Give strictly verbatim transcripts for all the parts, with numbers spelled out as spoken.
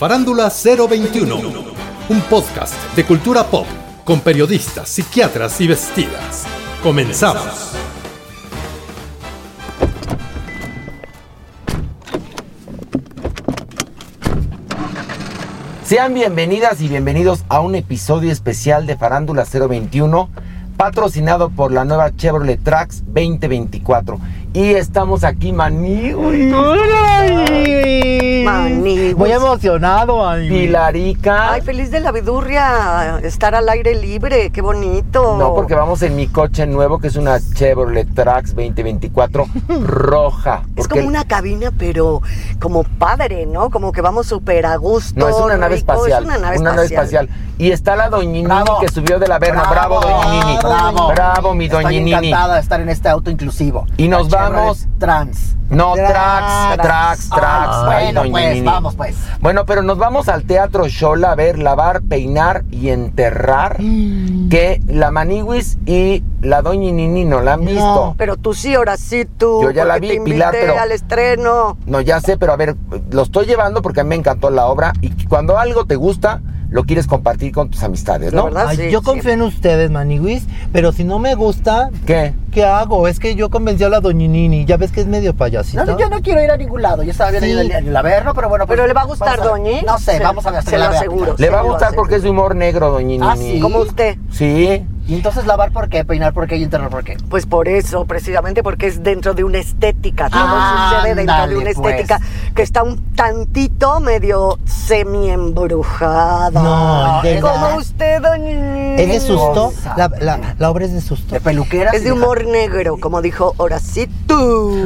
Farándula cero veintiuno, un podcast de cultura pop con periodistas, psiquiatras y vestidas. Comenzamos. Sean bienvenidas y bienvenidos a un episodio especial de Farándula cero veintiuno, patrocinado por la nueva Chevrolet Trax veinte veinticuatro. Y estamos aquí, maní. Uy, ay, maní. Muy emocionado, ay. Pilarica. Ay, feliz de la vidurria. Estar al aire libre, qué bonito. No, porque vamos en mi coche nuevo, que es una Chevrolet Trax veinte veinticuatro roja. Es como una cabina, pero como padre, ¿no? Como que vamos súper a gusto. No, es una nave rico. espacial. Es una nave una espacial. Nave espacial. Y está la doñinini que subió de la verna. Bravo, bravo doñinini. Bravo, bravo mi doñinini. Estoy encantada de estar en este auto inclusivo. Y nos va. Vamos, trans. No, tracks, tracks, tracks. Bueno, pues, Nini. vamos, pues. Bueno, pero nos vamos al Teatro Xola a ver Lavar, Peinar y Enterrar. Mm. Que la Maniwis y la Doña Nini no la han visto. No, pero tú sí, ahora sí, tú. Yo ya la vi, te Pilar, pero al estreno. No, ya sé, pero a ver, lo estoy llevando porque a mí me encantó la obra. Y cuando algo te gusta, lo quieres compartir con tus amistades, ¿no? Verdad, Ay, sí, yo sí. confío en ustedes, Maniwis, pero si no me gusta, ¿qué? ¿Qué hago? Es que yo convencí a la Doña Nini, ya ves que es medio payasita. No, yo no quiero ir a ningún lado, yo estaba viendo sí. el, el Averno, pero bueno. Pues, pero le va a gustar, Doñi. No sé, sí. vamos a ver. Se, se lo aseguro. Le va a gustar porque es de humor negro, Doña Nini. Ah, sí. Como usted. Sí. ¿Y entonces lavar por qué? ¿Peinar por qué? ¿Y enterrar por qué? Pues por eso, precisamente porque es dentro de una estética. Todo ah, sucede dentro dale, de una estética pues. que está un tantito medio semi-embrujada. No, de Como la... usted, doña. ¿Es de susto? La, la, la obra es de susto. ¿De peluquera? Es de humor dejar... negro, como dijo Horacito.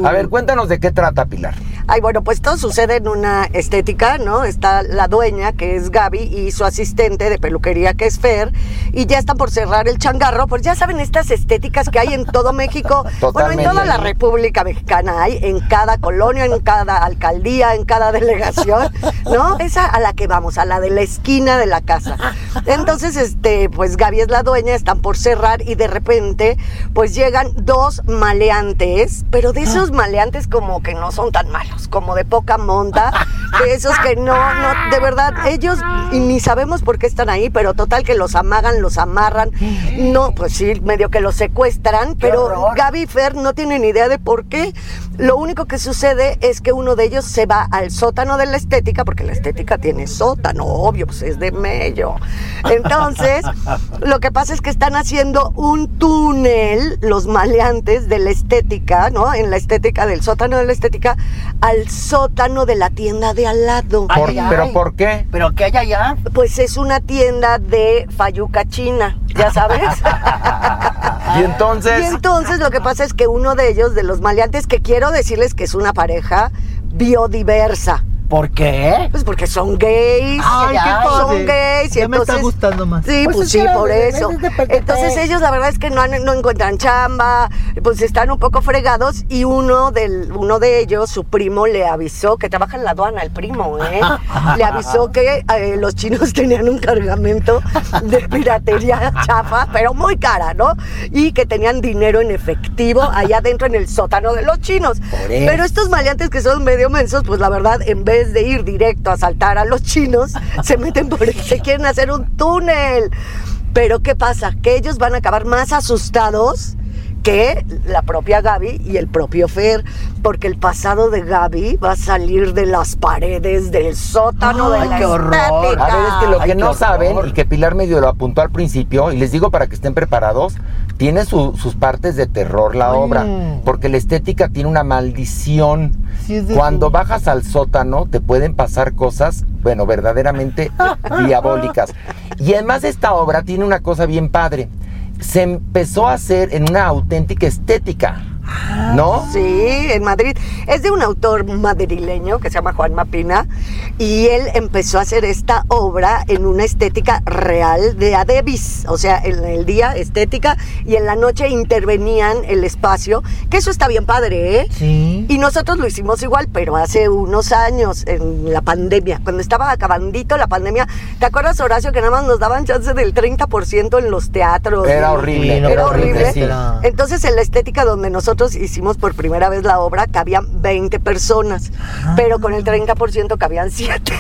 A ver, cuéntanos de qué trata, Pilar. Ay, bueno, pues todo sucede en una estética, ¿no? Está la dueña, que es Gaby, y su asistente de peluquería, que es Fer, y ya están por cerrar el changarro. Pues ya saben, estas estéticas que hay en todo México, Totalmente. bueno, en toda la República Mexicana hay, en cada colonia, en cada alcaldía, en cada delegación, ¿no? Esa a la que vamos, a la de la esquina de la casa. Entonces, este, pues Gaby es la dueña, están por cerrar y de repente, pues llegan dos maleantes, pero de esos maleantes como que no son tan malos, como de poca monta, de esos que no, no, de verdad, ellos y ni sabemos por qué están ahí, pero total que los amagan, los amarran. No, pues sí, medio que los secuestran, pero horror. Gaby y Fer no tienen idea de por qué. Lo único que sucede es que uno de ellos se va al sótano de la estética, porque la estética tiene sótano, obvio, pues es de mello. Entonces, lo que pasa es que están haciendo un túnel, los maleantes de la estética, ¿no? En la estética, del sótano de la estética, al sótano de la tienda de al lado. Por, ay, ¿Pero ay. por qué? ¿Pero qué hay allá? Pues es una tienda de fayuca china, ya sabes. ¿Y entonces? Y entonces lo que pasa es que uno de ellos, de los maleantes, que quiero decirles que es una pareja biodiversa. ¿Por qué? Pues porque son gays. Ay, ya, qué padre. Son gays. Y ya entonces, me está gustando más. Sí, pues, pues sí, por eso. Entonces ellos la verdad es que no, no encuentran chamba, pues están un poco fregados y uno, del, uno de ellos, su primo, le avisó, que trabaja en la aduana, el primo, ¿eh? Le avisó que eh, los chinos tenían un cargamento de piratería chafa, pero muy cara, ¿no? Y que tenían dinero en efectivo allá adentro en el sótano de los chinos. Pero estos maleantes que son medio mensos, pues la verdad, en vez de ir directo a asaltar a los chinos, se meten por ahí, se quieren hacer un túnel. Pero ¿qué pasa? Que ellos van a acabar más asustados que la propia Gaby y el propio Fer, porque el pasado de Gaby va a salir de las paredes del sótano de la estética. A ver, es que lo que no saben, y que Pilar medio lo apuntó al principio, y les digo para que estén preparados, tiene su, sus partes de terror la obra, porque la estética tiene una maldición. Cuando bajas al sótano te pueden pasar cosas, bueno, verdaderamente diabólicas. Y además esta obra tiene una cosa bien padre. Se empezó a hacer en una auténtica estética, ¿no? Sí, en Madrid. Es de un autor madrileño que se llama Juan Mapina y él empezó a hacer esta obra en una estética real de Adebis, o sea, en el día estética y en la noche intervenían el espacio, que eso está bien padre, ¿eh? Sí. Y nosotros lo hicimos igual, pero hace unos años, en la pandemia, cuando estaba acabandito la pandemia, ¿te acuerdas, Horacio, que nada más nos daban chance del treinta por ciento en los teatros? Era horrible, ¿no? Era horrible. Era horrible. Sí. Entonces, en la estética donde nosotros nosotros hicimos por primera vez la obra, cabían veinte personas, ah, pero con el treinta por ciento cabían siete.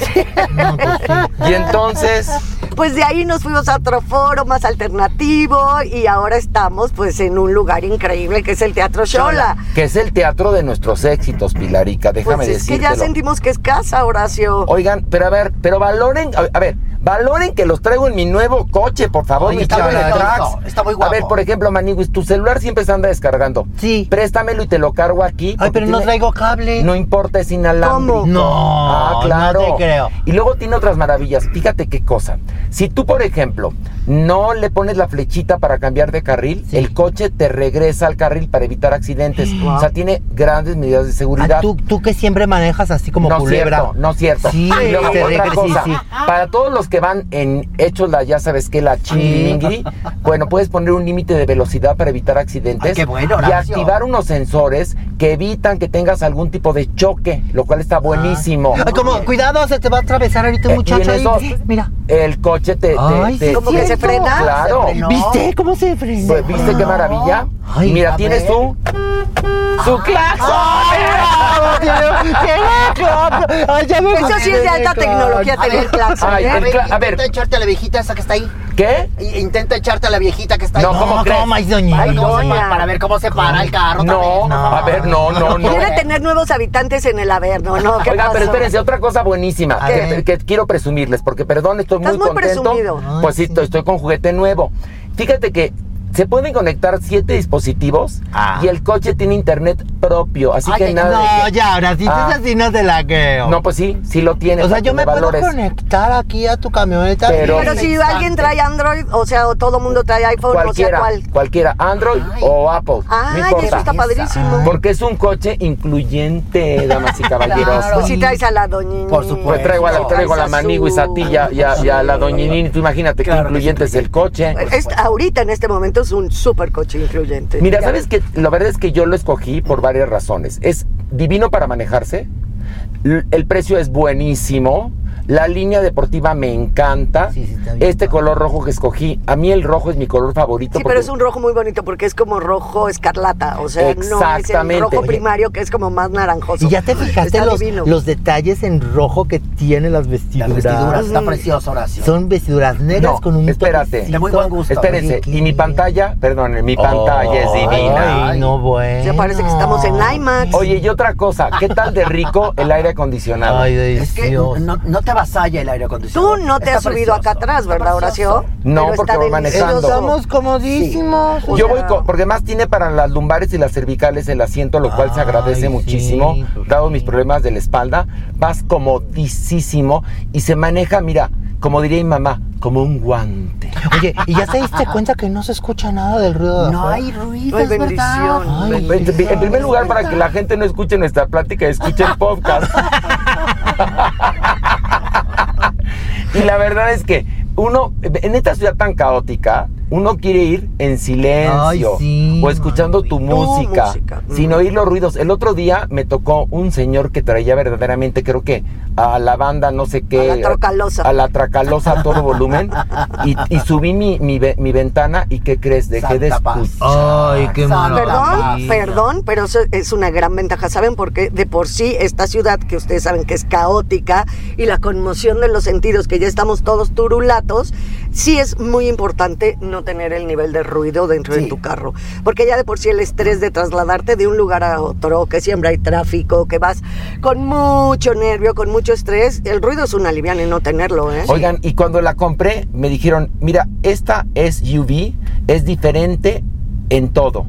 No, pues sí. Y entonces... pues de ahí nos fuimos a otro foro más alternativo y ahora estamos pues en un lugar increíble que es el Teatro Xola. Que es el teatro de nuestros éxitos, Pilarica, déjame pues es decírtelo. Que ya sentimos que es casa, Horacio. Oigan, pero a ver, pero valoren, a ver, valoren que los traigo en mi nuevo coche, por favor. Ay, mi Chevrolet Trax. Está muy guapo. A ver, por ejemplo, Maniguis, tu celular siempre se anda descargando. Sí. Préstamelo y te lo cargo aquí. Ay, pero tiene... no traigo cable. No importa, es inalámbrico. ¿Cómo? No, ah, claro. No te creo. Y luego tiene otras maravillas. Fíjate qué cosa. Si tú, por ejemplo, no le pones la flechita para cambiar de carril, sí, el coche te regresa al carril para evitar accidentes. Wow. O sea, tiene grandes medidas de seguridad. Ah, ¿tú, tú que siempre manejas así como no culebra. Cierto, no es cierto. Sí, y luego, te otra regresa, cosa, sí, sí. Para todos los que van en hechos la, ya sabes qué, la chilingri, bueno, puedes poner un límite de velocidad para evitar accidentes. Ay, qué bueno, y activar unos sensores que evitan que tengas algún tipo de choque, lo cual está buenísimo. Ay, como, cuidado, se te va a atravesar ahorita un eh, muchacho ahí. Eso, mira. El coche te... Ay, te, sí, te como que se frena. Claro. Se ¿viste cómo se frena? Pues, ¿viste no. qué maravilla? Ay, mira, tiene ver. su... ¡Su claxon! Eso sí es de alta tecnología tener claxon. A ver, intenta echarte a la viejita esa que está ahí. ¿Qué? Intenta echarte a la viejita que está ahí. No, ¿cómo crees? No, ay, doña. Para ver cómo se para el carro. No, a ver, no, no, no. Quiere tener nuevos habitantes en el Averno, ¿no? Oiga, pero espérense, otra cosa buenísima que quiero presumirles, porque perdón, estoy muy contento. Estás muy presumido. Pues sí, estoy con juguete nuevo. Fíjate que se pueden conectar siete dispositivos ah. y el coche tiene internet propio, así ay, que nada. No, de... ya, ahora sí ah. así no te la creo. No, pues sí, sí lo tiene. O sea, yo me valores. puedo conectar aquí a tu camioneta. Pero, pero si alguien trae Android, o sea, o todo el mundo trae iPhone, cualquiera, o sea, cuál. Cualquiera, Android ay. o Apple, ay, no importa. Eso está padrísimo. Porque es un coche incluyente, damas y caballeros. Claro. Pues si traes a la doñinini. Por supuesto. Pues traigo a la, traigo a la Maniguis, a ti y a, y a, y a la doñinini. Tú imagínate claro, qué incluyente que es el coche. Es, ahorita, en este momento, es un súper coche incluyente. Mira, ¿sabes qué? La verdad es que yo lo escogí por varias razones. Es divino para manejarse, el precio es buenísimo, la línea deportiva me encanta. Sí, sí, este color rojo que escogí, a mí el rojo es mi color favorito. Sí, porque... pero es un rojo muy bonito porque es como rojo escarlata, o sea, no es el rojo primario que es como más naranjoso. Y ya te fijaste los, los detalles en rojo que tiene las vestiduras. Las vestiduras, está precioso, Horacio. Son vestiduras negras no, con un... espérate, de muy buen gusto. Espérense, y mi pantalla, perdón, mi pantalla oh, es divina. Ay, no, bueno. O sea, parece que estamos en IMAX. Oye, y otra cosa, ¿qué tal de rico el aire acondicionado? Ay, es que no, no te vasalla el aire acondicionado. Tú no te está has precioso. subido acá atrás, ¿verdad, Horacio? No, pero porque voy manejando. Pero estamos comodísimos. Sí. Yo voy, co- porque más tiene para las lumbares y las cervicales el asiento, lo cual ay, se agradece sí, muchísimo, dado mis problemas de la espalda. Vas comodísimo y se maneja, mira, como diría mi mamá, como un guante. Oye, ¿y ya te diste cuenta que no se escucha nada del ruido de no afuera? Hay ruido, no hay ruido, es bendición. En primer lugar, para que la gente no escuche nuestra plática, escuche el podcast. Y la verdad es que uno, en esta ciudad tan caótica, uno quiere ir en silencio, ay, sí, o escuchando tu música, música, sin oír los ruidos. El otro día me tocó un señor que traía verdaderamente, creo que a la banda no sé qué, a la tracalosa, a la tracalosa a todo volumen, y, y subí mi, mi, mi ventana y ¿qué crees? Dejé Santa de escuchar. Paz. Ay, qué maravilla. Perdón, perdón, pero eso es una gran ventaja, ¿saben? Porque de por sí esta ciudad que ustedes saben que es caótica y la conmoción de los sentidos, que ya estamos todos turulatos, sí es muy importante no tener el nivel de ruido dentro sí. de tu carro, porque ya de por sí el estrés de trasladarte de un lugar a otro, que siempre hay tráfico, que vas con mucho nervio, con mucho mucho estrés, el ruido es un aliviano y no tenerlo, ¿eh? Oigan, y cuando la compré me dijeron, mira, esta S U V es diferente en todo,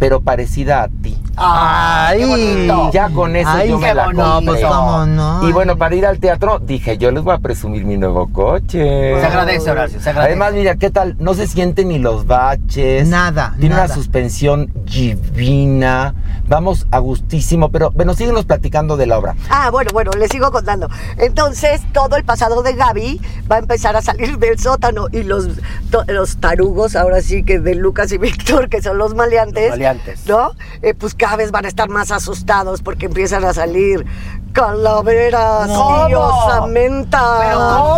pero parecida a ti. Ay, ya con eso ay, yo me la compré. No, pues, ¿cómo no? Y bueno, para ir al teatro dije, yo les voy a presumir mi nuevo coche. Bueno. Se agradece, Horacio, se agradece. Además, mira, ¿qué tal? No se sienten ni los baches. Nada, Tiene nada. una suspensión divina. Vamos a gustísimo, pero bueno, síguenos platicando de la obra. Ah, bueno, bueno, les sigo contando. Entonces, todo el pasado de Gaby va a empezar a salir del sótano y los, to, los tarugos, ahora sí que de Lucas y Víctor, que son los maleantes. Los maleantes. ¿No? Eh, pues cada vez van a estar más asustados porque empiezan a salir calaveras, diosamentas,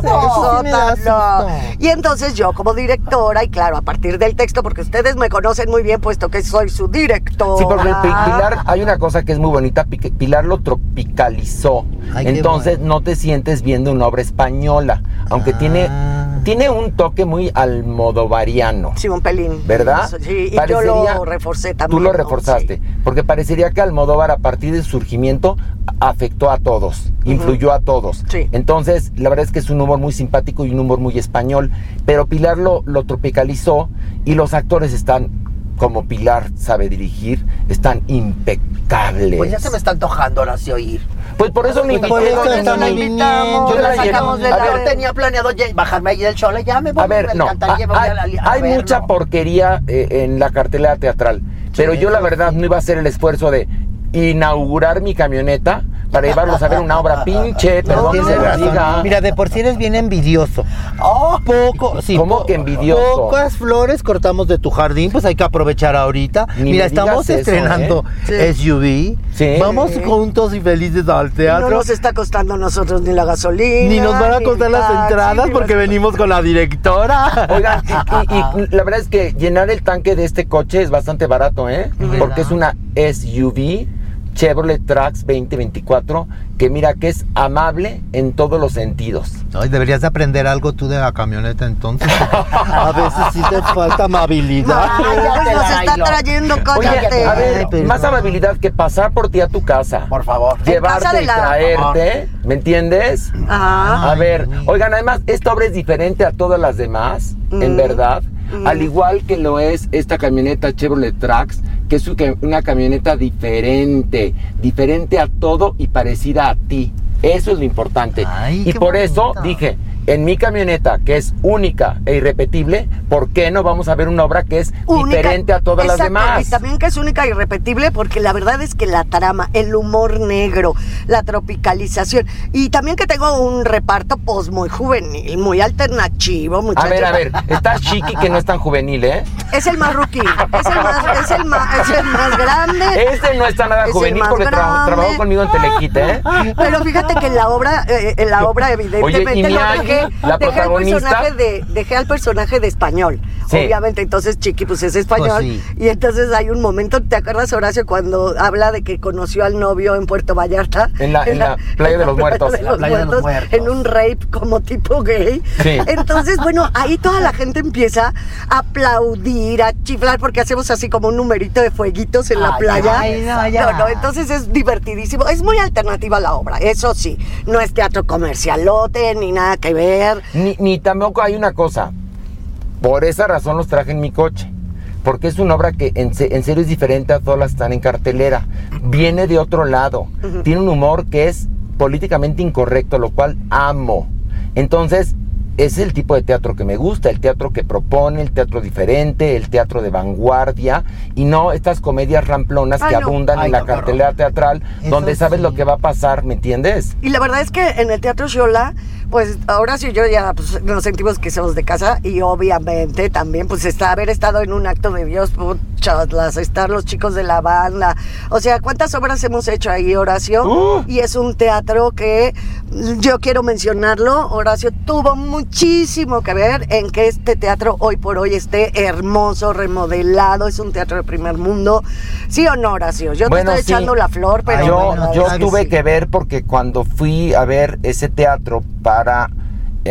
sótano. Y entonces yo como directora, y claro, a partir del texto, porque ustedes me conocen muy bien, puesto que soy su directora. Sí, porque Pilar, hay una cosa que es muy bonita, Pilar lo tropicalizó. Ay, entonces bueno, no te sientes viendo una obra española, aunque ah. tiene... Tiene un toque muy almodovariano. Sí, un pelín. ¿Verdad? Sí, y parecería, yo lo reforcé también. Tú lo reforzaste, ¿no? Sí. Porque parecería que Almodóvar, a partir del surgimiento, afectó a todos, uh-huh. influyó a todos. Sí. Entonces, la verdad es que es un humor muy simpático y un humor muy español, pero Pilar lo, lo tropicalizó y los actores están, como Pilar sabe dirigir, están impecables. Pues ya se me está antojando ahora sí oír. Pues por eso me invitamos. Yo la invitamos, la sacamos de la... Yo tenía planeado bajarme allí del Xola, ya me voy a ver, no, hay mucha porquería en la cartelera teatral, pero yo la verdad no iba a hacer el esfuerzo de inaugurar mi camioneta para llevarlos a ver una obra pinche, perdón, se la diga. Mira, de por sí eres bien envidioso. Oh, poco, sí, ¿cómo po que envidioso? Pocas flores cortamos de tu jardín, pues hay que aprovechar ahorita. Ni Mira, estamos eso, estrenando ¿eh? S U V. Sí. Vamos juntos y felices al teatro. No nos está costando a nosotros ni la gasolina. Ni nos van a costar las taxi, entradas porque a... venimos con la directora. Oigan, y, y, y la verdad es que llenar el tanque de este coche es bastante barato, ¿eh? ¿Verdad? Porque es una S U V. Chevrolet Trax veinte veinticuatro, que mira que es amable en todos los sentidos. Ay, deberías de aprender algo tú de la camioneta entonces. A veces sí te falta amabilidad. Ay, ya te nos está trayendo, cállate. Oye, a ver, Ay, más amabilidad que pasar por ti a tu casa. Por favor. Llevarte y traerte, ¿me entiendes? Ajá. A ver, oigan, además, esta obra es diferente a todas las demás, mm. en verdad. Mm. Al igual que lo es esta camioneta Chevrolet Trax, que es una camioneta diferente, diferente a todo y parecida a ti. Eso es lo importante. Ay, y por bonita. Eso dije, en mi camioneta, que es única e irrepetible, ¿por qué no vamos a ver una obra que es única, diferente a todas exacto, las demás? Y también que es única e irrepetible, porque la verdad es que la trama, el humor negro, la tropicalización, y también que tengo un reparto pues muy juvenil, muy alternativo, muchachos. A ver, a ver, está Chiqui, que no es tan juvenil, ¿eh? Es el más rookie, es el más, es el más, es el más grande. Este no está nada es juvenil porque tra- trabajó conmigo en Telequita, ¿eh? Pero fíjate que en la obra, eh, en la obra evidentemente... Oye, y mi Angie, la dejé, protagonista... al de, dejé al personaje de español, sí. Obviamente, entonces Chiqui pues es español, pues sí. Y entonces hay un momento, ¿te acuerdas, Horacio, cuando habla de que conoció al novio en Puerto Vallarta? En la, en en la, la playa de los muertos, en un rape como tipo gay, sí. Entonces, bueno, ahí toda la gente empieza a aplaudir, a chiflar, porque hacemos así como un numerito de fueguitos en ay, la playa, ay, no, ya. No, no, entonces es divertidísimo, es muy alternativa la obra, eso sí, no es teatro comercialote ni nada que ver. Ni, ni tampoco hay una cosa. Por esa razón los traje en mi coche, porque es una obra que en, en serio es diferente a todas las que están en cartelera. Viene de otro lado, uh-huh. Tiene un humor que es políticamente incorrecto, lo cual amo. Entonces es el tipo de teatro que me gusta, el teatro que propone, el teatro diferente, el teatro de vanguardia, y no estas comedias ramplonas Ay, que no. abundan Ay, en no, la no, cartelera no. teatral, eso donde sabes sí. lo que va a pasar, ¿me entiendes? Y la verdad es que en el Teatro Xola, pues ahora sí yo ya pues, nos sentimos que somos de casa, y obviamente también pues está, haber estado en un acto de Dios, puchas, estar los chicos de la banda, o sea, ¿cuántas obras hemos hecho ahí, Horacio? Uh. Y es un teatro que yo quiero mencionarlo, Horacio tuvo muchísimo que ver en que este teatro hoy por hoy esté hermoso, remodelado, es un teatro de primer mundo, ¿sí o no, Horacio? Yo bueno, te estoy sí. echando la flor, pero... Ay, yo bueno, yo tuve que, sí. que ver porque cuando fui a ver ese teatro para para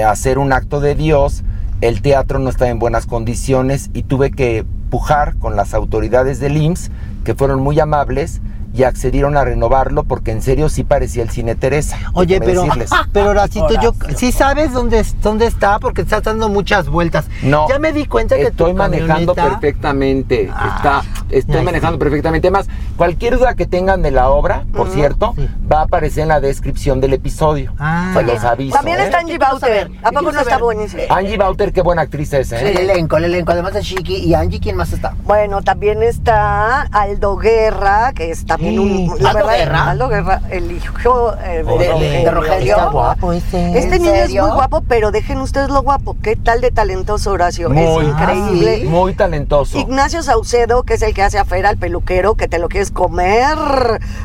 hacer un acto de Dios, el teatro no estaba en buenas condiciones y tuve que pujar con las autoridades del I M S S, que fueron muy amables y accedieron a renovarlo porque en serio sí parecía el Cine Teresa. Oye, pero decirles. Pero Horacito, yo sí sabes dónde, dónde está porque estás dando muchas vueltas. No. Ya me di cuenta que estoy tu manejando camioneta... perfectamente. Ah, está, estoy ay, manejando sí. perfectamente. Además, cualquier duda que tengan de la obra, por mm, cierto, sí. va a aparecer en la descripción del episodio. Ah, se los aviso. También está Angie ¿eh? Bauter. ¿A poco no está buenísimo? Angie Bauter, qué buena actriz es, ¿eh? El elenco, el elenco. Además de Chiqui y Angie, ¿quién más está? Bueno, también está Aldo Guerra, que está en un, la Aldo verdad, Guerra. Aldo Guerra, el hijo eh, oh, de, de, de Rogelio. Está guapo ese. Este niño es muy guapo, pero dejen ustedes lo guapo. ¿Qué tal de talentoso, Horacio? Muy, es increíble. ¿Sí? Muy talentoso. Ignacio Saucedo, que es el que hace a Fera, el peluquero, que te lo quieres comer,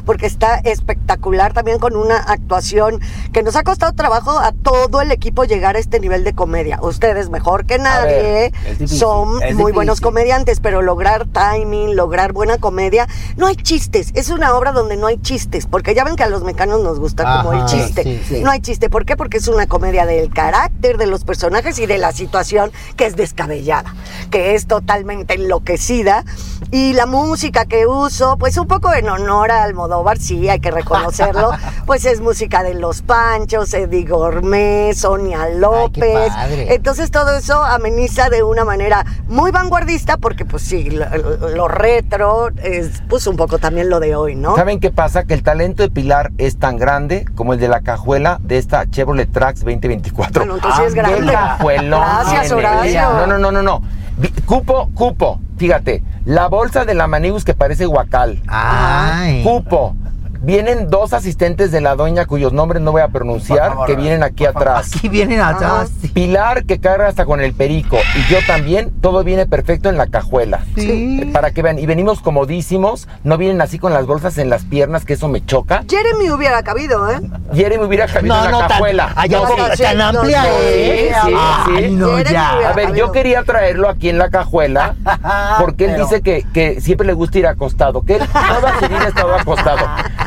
porque está espectacular también con una actuación que nos ha costado trabajo a todo el equipo llegar a este nivel de comedia. Ustedes, mejor que nadie, ver, son muy difícil. Buenos comediantes, pero lograr timing, lograr buena comedia, no hay chistes. Es una obra donde no hay chistes, porque ya ven que a los mecanos nos gusta Ajá, como el chiste. Sí, sí. No hay chiste. ¿Por qué? Porque es una comedia del carácter, de los personajes y de la situación, que es descabellada, que es totalmente enloquecida. Y la música que uso, pues un poco en honor a Almodóvar, sí, hay que reconocerlo, pues es música de Los Panchos, Eddie Gormé, Sonia López. Ay, qué padre. Entonces todo eso ameniza de una manera muy vanguardista, porque pues sí, lo, lo retro es pues un poco también lo de hoy, ¿no? ¿Saben qué pasa? Que el talento de Pilar es tan grande como el de la cajuela de esta Chevrolet Trax veinte veinticuatro. Bueno, entonces ah, es grande. Gracias, Horacio. No, no, no, no, no. Cupo, cupo, fíjate, la bolsa de la Manibus que parece guacal. Ay. Cupo. Vienen dos asistentes de la doña cuyos nombres no voy a pronunciar, favor, que vienen aquí atrás. Aquí vienen atrás. Ah, Pilar que carga hasta con el perico. Y yo también, todo viene perfecto en la cajuela. Sí. Para que vean, y venimos comodísimos, no vienen así con las bolsas en las piernas, que eso me choca. Jeremy hubiera cabido, ¿eh? Jeremy hubiera cabido no, en la no, cajuela. Tan, no, no, sí, tan amplia no, es. Sí, sí, sí, sí. No, ya. A ver, yo quería traerlo aquí en la cajuela, porque él Pero. dice que, que siempre le gusta ir acostado, que él toda su vida ha estado acostado.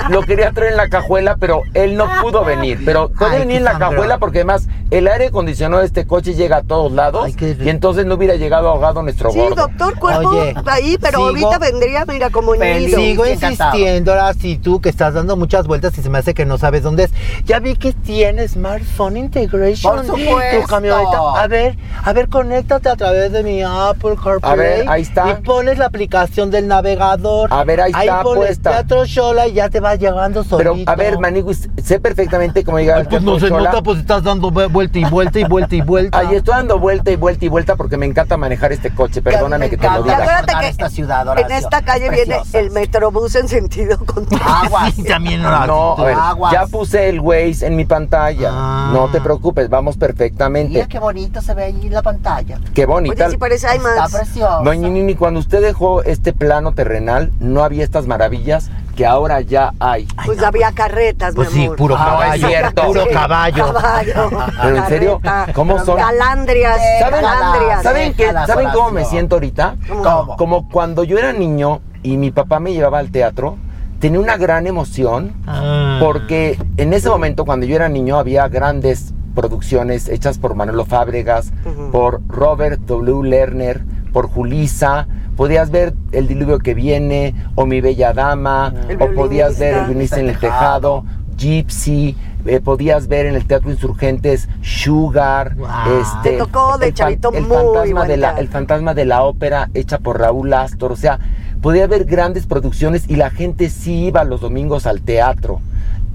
Lo quería traer en la cajuela, pero él no pudo venir. Pero puede venir en la cajuela porque además el aire acondicionado de este coche llega a todos lados. Ay, y entonces no hubiera llegado ahogado nuestro gordo. Sí, doctor, cuerpo Oye, ahí, pero sigo, ahorita vendría, mira, como niño. Sigo insistiendo, si tú que estás dando muchas vueltas y se me hace que no sabes dónde es. Ya vi que tiene smartphone integration. Por supuesto. Tu camioneta. A ver, a ver, conéctate a través de mi Apple CarPlay. A ver, ahí está. Y pones la aplicación del navegador. A ver, ahí está. Ahí pones puesta. Teatro Xola y ya te va llegando solito. Pero, a ver, Maniguis, sé perfectamente cómo llegar. Ay, pues no se nota, pues estás dando vuelta y vuelta y vuelta y vuelta. Ay, estoy dando vuelta y vuelta y vuelta porque me encanta manejar este coche. Perdóname que, que te lo diga. Acuérdate que esta ciudad, Horacio, en esta calle preciosas. Viene el metrobús en sentido contrario. Aguas. Sí, también, Horacio. No, a ver, aguas. Ya puse el Waze en mi pantalla. Ah. No te preocupes, vamos perfectamente. Mira qué bonito se ve allí la pantalla. Qué bonita. Oye, si parece, hay más. Está precioso. No, ni, ni, ni cuando usted dejó este plano terrenal, no había estas maravillas que ahora ya hay. Ay, pues no, había carretas, pues mi amor. Sí, puro caballo. Ah, es cierto. Puro caballo. caballo. Pero en serio, ¿cómo son? Calandrias. ¿Saben, calandrias, ¿saben, qué, ¿saben cómo me siento ahorita? ¿Cómo? Como cuando yo era niño y mi papá me llevaba al teatro, tenía una gran emoción ah. porque en ese momento, cuando yo era niño, había grandes producciones hechas por Manolo Fábregas, uh-huh. por Robert W. Lerner, por Julissa. Podías ver El Diluvio que Viene, o Mi Bella Dama, el o podías ver El Violinista en el Tejado, Gypsy, eh, podías ver en el Teatro Insurgentes, Sugar, wow. este, Te tocó de el, chavito fan, el, muy fantasma de la, el fantasma de la ópera hecha por Raúl Astor. O sea, podía haber grandes producciones y la gente sí iba los domingos al teatro,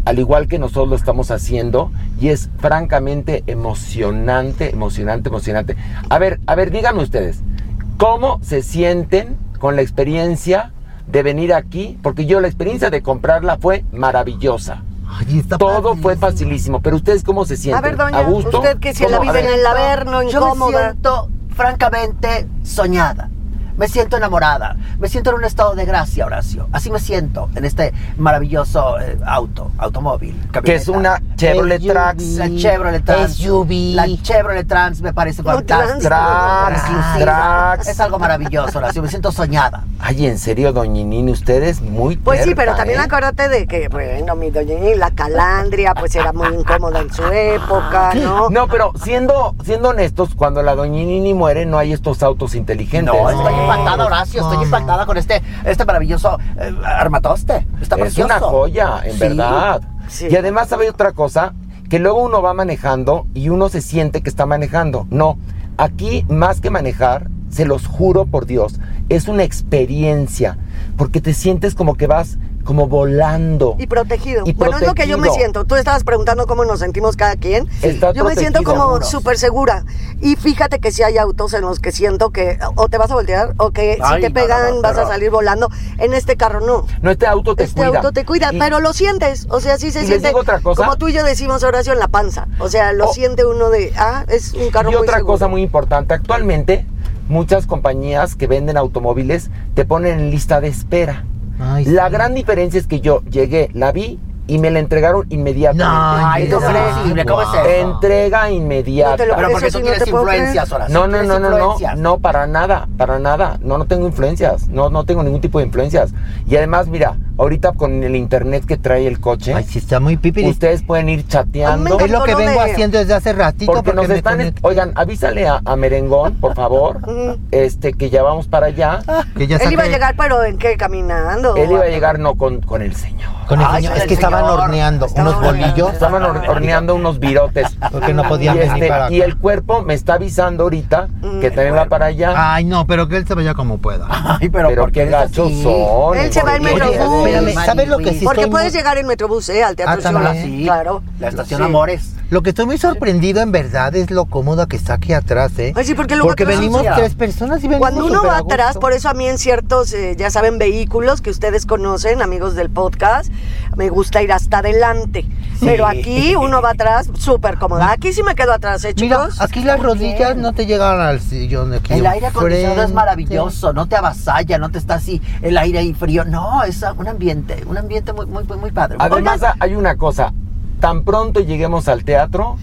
al igual que nosotros lo estamos haciendo, y es francamente emocionante, emocionante, emocionante. A ver, a ver, díganme ustedes, ¿cómo se sienten con la experiencia de venir aquí? Porque yo la experiencia de comprarla fue maravillosa. Ay, está Todo padrísimo. Fue facilísimo. Pero ustedes, ¿cómo se sienten? A ver, doña, ¿a gusto? Usted que si ¿Cómo? La vive en el averno, incómoda. Yo me siento francamente soñada. Me siento enamorada. Me siento en un estado de gracia, Horacio. Así me siento en este maravilloso eh, auto, automóvil. Camioneta. Que es una Chevrolet Trax. La Chevrolet Trax. S U V. La Chevrolet Trax me parece fantástica. Trax. Es algo maravilloso, Horacio. Me siento soñada. Ay, en serio, doña Nini, ustedes muy Pues terta, sí, pero también ¿eh? acuérdate de que, bueno, mi doña Nini, la calandria, pues era muy incómoda en su época, ¿no? No, pero siendo, siendo honestos, cuando la doña Nini muere, no hay estos autos inteligentes. No, estoy no. impactada, Horacio, estoy oh. impactada con este, este maravilloso eh, armatoste. Está es precioso. Una joya, en sí, verdad. Sí. Y además, ¿sabe otra cosa? Que luego uno va manejando y uno se siente que está manejando. No, aquí más que manejar, se los juro por Dios, es una experiencia, porque te sientes como que vas como volando. Y protegido. Y bueno, protegido. Es lo que yo me siento. Tú estabas preguntando cómo nos sentimos cada quien. Está yo me siento como súper segura. Y fíjate que sí hay autos en los que siento que o te vas a voltear o que Ay, si te pegan no, no, no, vas a salir volando. En este carro no. No, este auto te este cuida. Este auto te cuida, y, pero lo sientes. O sea, sí se siente. Les digo otra cosa. Como tú y yo decimos, Horacio, en la panza. O sea, lo oh, siente uno de, ah, es un carro muy seguro. Y otra cosa muy importante, actualmente muchas compañías que venden automóviles te ponen en lista de espera. Ay, la sí. gran diferencia es que yo llegué, la vi y me la entregaron inmediatamente. No, ay, no, no, ¿cómo es eso? Entrega inmediata. No te lo pero porque tú tienes influencias, Horacio. No, no, no, no, no, no, para nada, para nada. No, no tengo influencias, no, no tengo ningún tipo de influencias. Y además, mira, ahorita con el internet que trae el coche, ay, sí está muy pipiris. Ustedes pueden ir chateando. Es lo que vengo haciendo desde hace ratito. Porque, porque nos están, conecté. Oigan, avísale a, a Merengón, por favor, este, que ya vamos para allá. Que ya él iba a llegar, pero ¿en qué? Caminando. Él iba a llegar, no, con, con el señor. Con el ay, señor, es que estaba Estaban horneando Estaba unos bolillos. Estaban horneando unos virotes. Porque no podían y, este, para y el cuerpo me está avisando ahorita mm, que también va para allá. Ay, no, pero que él se vaya como pueda. Ay, pero, pero qué gachos sí. son. Él se va en Metrobús. ¿Sabes lo que sí Porque puedes muy... llegar en Metrobús, ¿eh? Al Teatro Xola. Ah, sí, claro. La estación sí. Amores. Lo que estoy muy sorprendido, en verdad, es lo cómoda que está aquí atrás, ¿eh? Ay, sí, porque luego porque venimos ya. tres personas y venimos cuando uno va atrás, por eso a mí en ciertos, eh, ya saben, vehículos que ustedes conocen, amigos del podcast, me gusta ir hasta adelante. Sí. Pero aquí uno va atrás súper cómoda. Aquí sí me quedo atrás, ¿eh, chicos? Mira, aquí las rodillas no te llegan al sillón. Aquí el aire acondicionado frente. Es maravilloso, no te avasalla, no te está así el aire ahí frío. No, es un ambiente, un ambiente muy, muy, muy padre. Además, oigan, hay una cosa. Tan pronto lleguemos al teatro,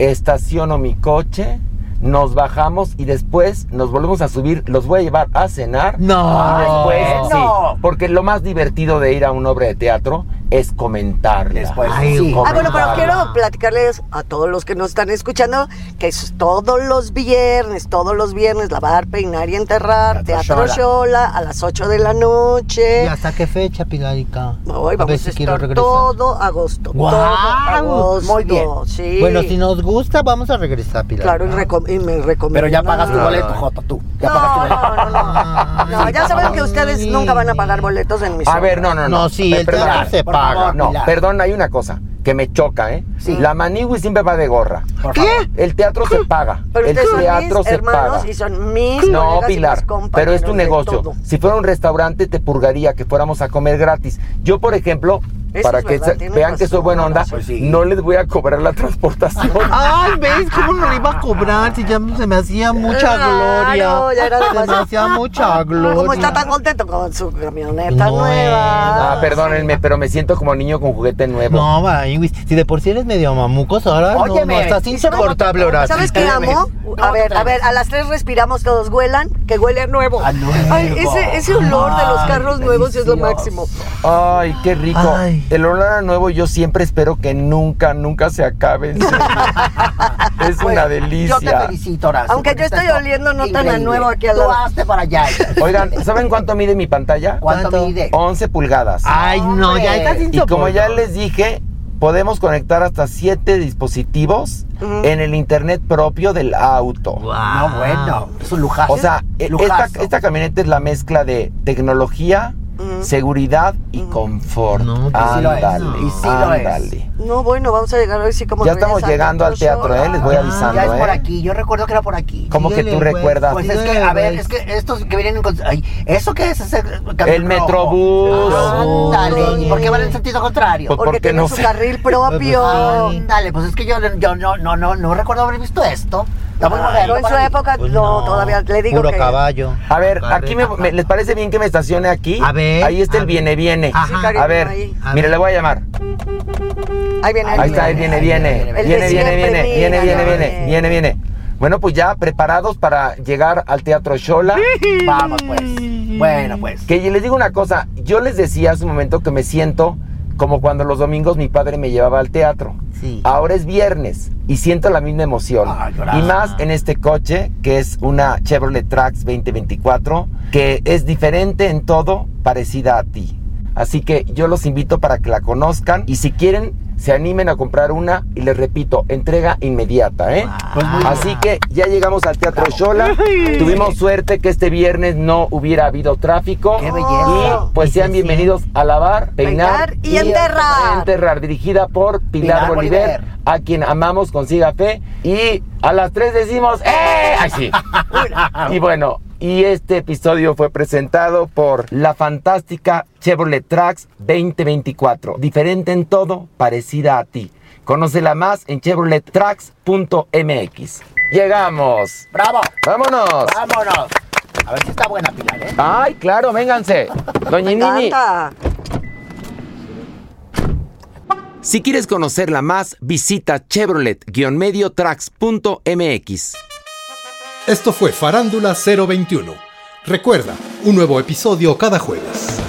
estaciono mi coche, nos bajamos y después nos volvemos a subir. Los voy a llevar a cenar. No. Y después, no. Sí, porque lo más divertido de ir a una obra de teatro es comentarla. Después, ay, sí. comentarla. Ah, bueno, pero quiero platicarles a todos los que nos están escuchando que es todos los viernes, todos los viernes, lavar, peinar y enterrar, Teatro Xola, a las ocho de la noche. ¿Y hasta qué fecha, Pilarica? Hoy vamos a, ver si a estar quiero todo agosto. Wow, todo agosto. Muy bien. Sí. Bueno, si nos gusta, vamos a regresar, Pilarica. Claro, y recom- y me recomiendo. Pero ya pagas tu boleto, Jota, tú. Ya no, pagas tu boleto. No, no, no. no ya saben que ustedes sí. nunca van a pagar boletos en mis A ver, no, no, no. No, sí, el teatro se paga. No, Pilar. Perdón, hay una cosa que me choca, ¿eh? Sí. La manigüe siempre va de gorra. ¿Qué? El teatro ¿Qué? se paga. Pero el teatro se paga. Y son mis no, Pilar, y mis pero es tu negocio. Si fuera un restaurante, te purgaría que fuéramos a comer gratis. Yo, por ejemplo... Eso para que verdad, se, vean razón, que soy buena onda, pues sí. no les voy a cobrar la transportación. Ay, ¿ves? ¿Cómo no le iba a cobrar? Si ya se me hacía mucha ah, gloria. No, ya era demasiado. Se me hacía mucha gloria. Como está tan contento con su camioneta no nueva. Ah, perdónenme, sí. pero me siento como niño con juguete nuevo. No, Maniguis, si de por sí eres medio mamucos, ahora Óyeme, no, no, estás insoportable, Horacio. ¿Sabes qué amo? A ver, a ver, a las tres respiramos, todos huelan, que huele nuevo. A nuevo. Ay, ese, ese olor Ay, de los carros delicioso. nuevos es lo máximo. Ay, qué rico. Ay. El olor a nuevo yo siempre espero que nunca, nunca se acabe. Es bueno, una delicia. Yo te felicito, Horacio. Aunque yo estoy oliendo no tan a nuevo aquí al lado. Tú hazte para allá. Oigan, ¿saben cuánto mide mi pantalla? ¿Cuánto, ¿Cuánto mide? once pulgadas. Ay, no, ya estás insoportable. Y como ya les dije, podemos conectar hasta siete dispositivos mm. en el internet propio del auto. Wow. No, bueno, es un lujazo. O sea, lujazo. Esta, esta camioneta es la mezcla de tecnología, Mm. seguridad y mm. confort. No, pues ándale, sí lo es. Sí ándale. Lo es. No, bueno, vamos a llegar hoy sí como. Ya estamos llegando al teatro, ¿eh? Les voy ah, avisando. Ya es eh. por aquí, yo recuerdo que era por aquí. ¿Cómo Dígale, que tú pues, recuerdas? Pues Dígale, es que, a ver, pues. es que estos que vienen con... Ay, ¿eso qué es? Ese el Metrobús. Ándale. Ah, ¿y por qué van en sentido contrario? Pues porque, porque tienen no su sé. carril propio. Ándale, pues es que yo, yo no, no, no, no recuerdo haber visto esto. Pero en su época pues no, no, todavía le digo puro que... caballo. A ver, Carre, aquí me, me, ¿les parece bien que me estacione aquí? A ver. Ahí está el viene-viene. A ver, mire, le voy a llamar. Ahí viene, ahí, ahí está, ahí viene, viene. Viene, viene, viene, viene, viene, viene, viene, viene. Bueno, pues ya preparados para llegar al Teatro Xola. Vamos, pues. Bueno, pues. Que les digo una cosa. Yo les decía hace un momento que me siento como cuando los domingos mi padre me llevaba al teatro. Sí. Ahora es viernes y siento la misma emoción. Ah, y más en este coche, que es una Chevrolet Trax veinte veinticuatro, que es diferente en todo, parecida a ti. Así que yo los invito para que la conozcan. Y si quieren, se animen a comprar una y les repito, entrega inmediata, ¿eh? Wow. Así que ya llegamos al Teatro Xola. Tuvimos suerte que este viernes no hubiera habido tráfico. ¡Qué belleza! Y pues y sean sí, bienvenidos a Lavar, Peinar y, y Enterrar. Enterrar, dirigida por Pilar, Pilar Bolívar, Bolívar, a quien amamos con siga fe. Y a las tres decimos ¡eh! ¡Ay, sí! Y bueno, y este episodio fue presentado por la fantástica Chevrolet Trax veinte veinticuatro. Diferente en todo, parecida a ti. Conócela más en chevrolet trax punto m x. ¡Llegamos! ¡Bravo! ¡Vámonos! ¡Vámonos! A ver si está buena, Pilar, ¿eh? ¡Ay, claro! ¡Vénganse! ¡Doña Me Nini! Encanta. Si quieres conocerla más, visita chevrolet trax punto m x. Esto fue Farándula cero veintiuno. Recuerda, un nuevo episodio cada jueves.